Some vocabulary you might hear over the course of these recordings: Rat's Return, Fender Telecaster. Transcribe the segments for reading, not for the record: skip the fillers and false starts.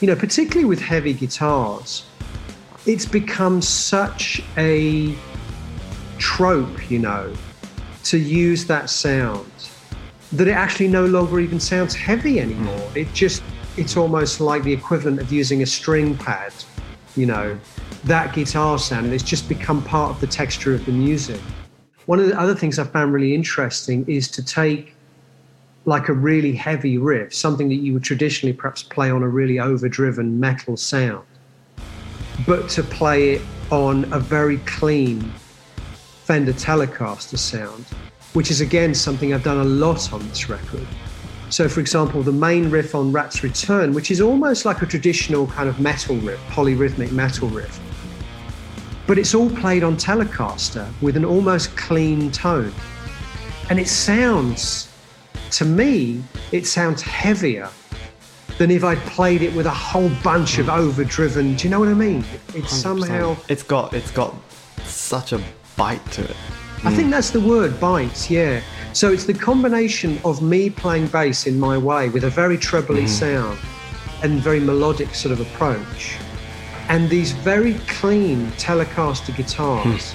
you know, particularly with heavy guitars, it's become such a trope, you know, to use that sound, that it actually no longer even sounds heavy anymore. It just, it's almost like the equivalent of using a string pad, you know, that guitar sound. And it's just become part of the texture of the music. One of the other things I found really interesting is to take like a really heavy riff, something that you would traditionally perhaps play on a really overdriven metal sound, but to play it on a very clean Fender Telecaster sound, which is again something I've done a lot on this record. So for example, the main riff on Rat's Return, which is almost like a traditional kind of metal riff, polyrhythmic metal riff, but it's all played on Telecaster with an almost clean tone. And it sounds, to me, it sounds heavier than if I'd played it with a whole bunch of overdriven, do you know what I mean? It's 100%. Somehow... It's got such a bite to it. I think that's the word, bite, yeah. So it's the combination of me playing bass in my way with a very trebly sound and very melodic sort of approach, and these very clean Telecaster guitars.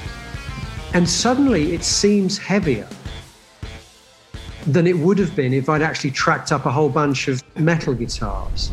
And suddenly it seems heavier than it would have been if I'd actually tracked up a whole bunch of metal guitars.